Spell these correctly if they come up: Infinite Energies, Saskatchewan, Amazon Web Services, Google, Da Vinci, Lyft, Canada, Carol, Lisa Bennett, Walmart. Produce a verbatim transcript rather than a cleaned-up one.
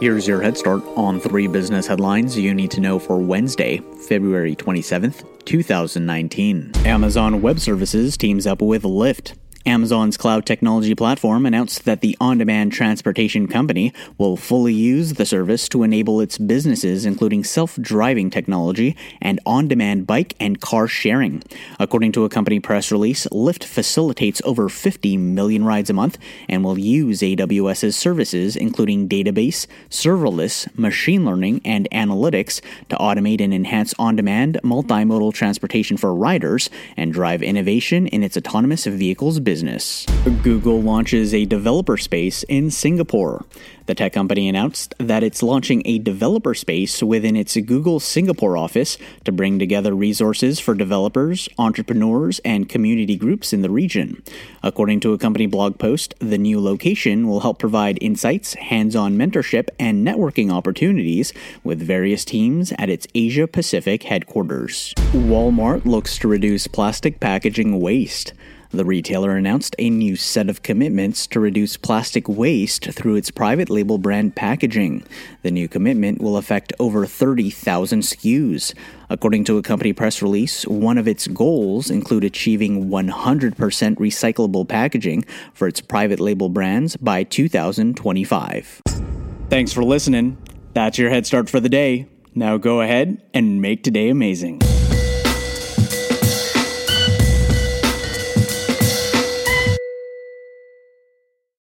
Here's your head start on three business headlines you need to know for Wednesday, February twenty-seventh, two thousand nineteen. Amazon Web Services teams up with Lyft. Amazon's cloud technology platform announced that the on-demand transportation company will fully use the service to enable its businesses, including self-driving technology and on-demand bike and car sharing. According to a company press release, Lyft facilitates over fifty million rides a month and will use A W S's services, including database, serverless, machine learning, and analytics, to automate and enhance on-demand multimodal transportation for riders and drive innovation in its autonomous vehicles business. Business. Google launches a developer space in Singapore. The tech company announced that it's launching a developer space within its Google Singapore office to bring together resources for developers, entrepreneurs, and community groups in the region. According to a company blog post, the new location will help provide insights, hands-on mentorship, and networking opportunities with various teams at its Asia Pacific headquarters. Walmart looks to reduce plastic packaging waste. The retailer announced a new set of commitments to reduce plastic waste through its private label brand packaging. The new commitment will affect over thirty thousand S K Us. According to a company press release, one of its goals include achieving one hundred percent recyclable packaging for its private label brands by two thousand twenty-five. Thanks for listening. That's your head start for the day. Now go ahead and make today amazing.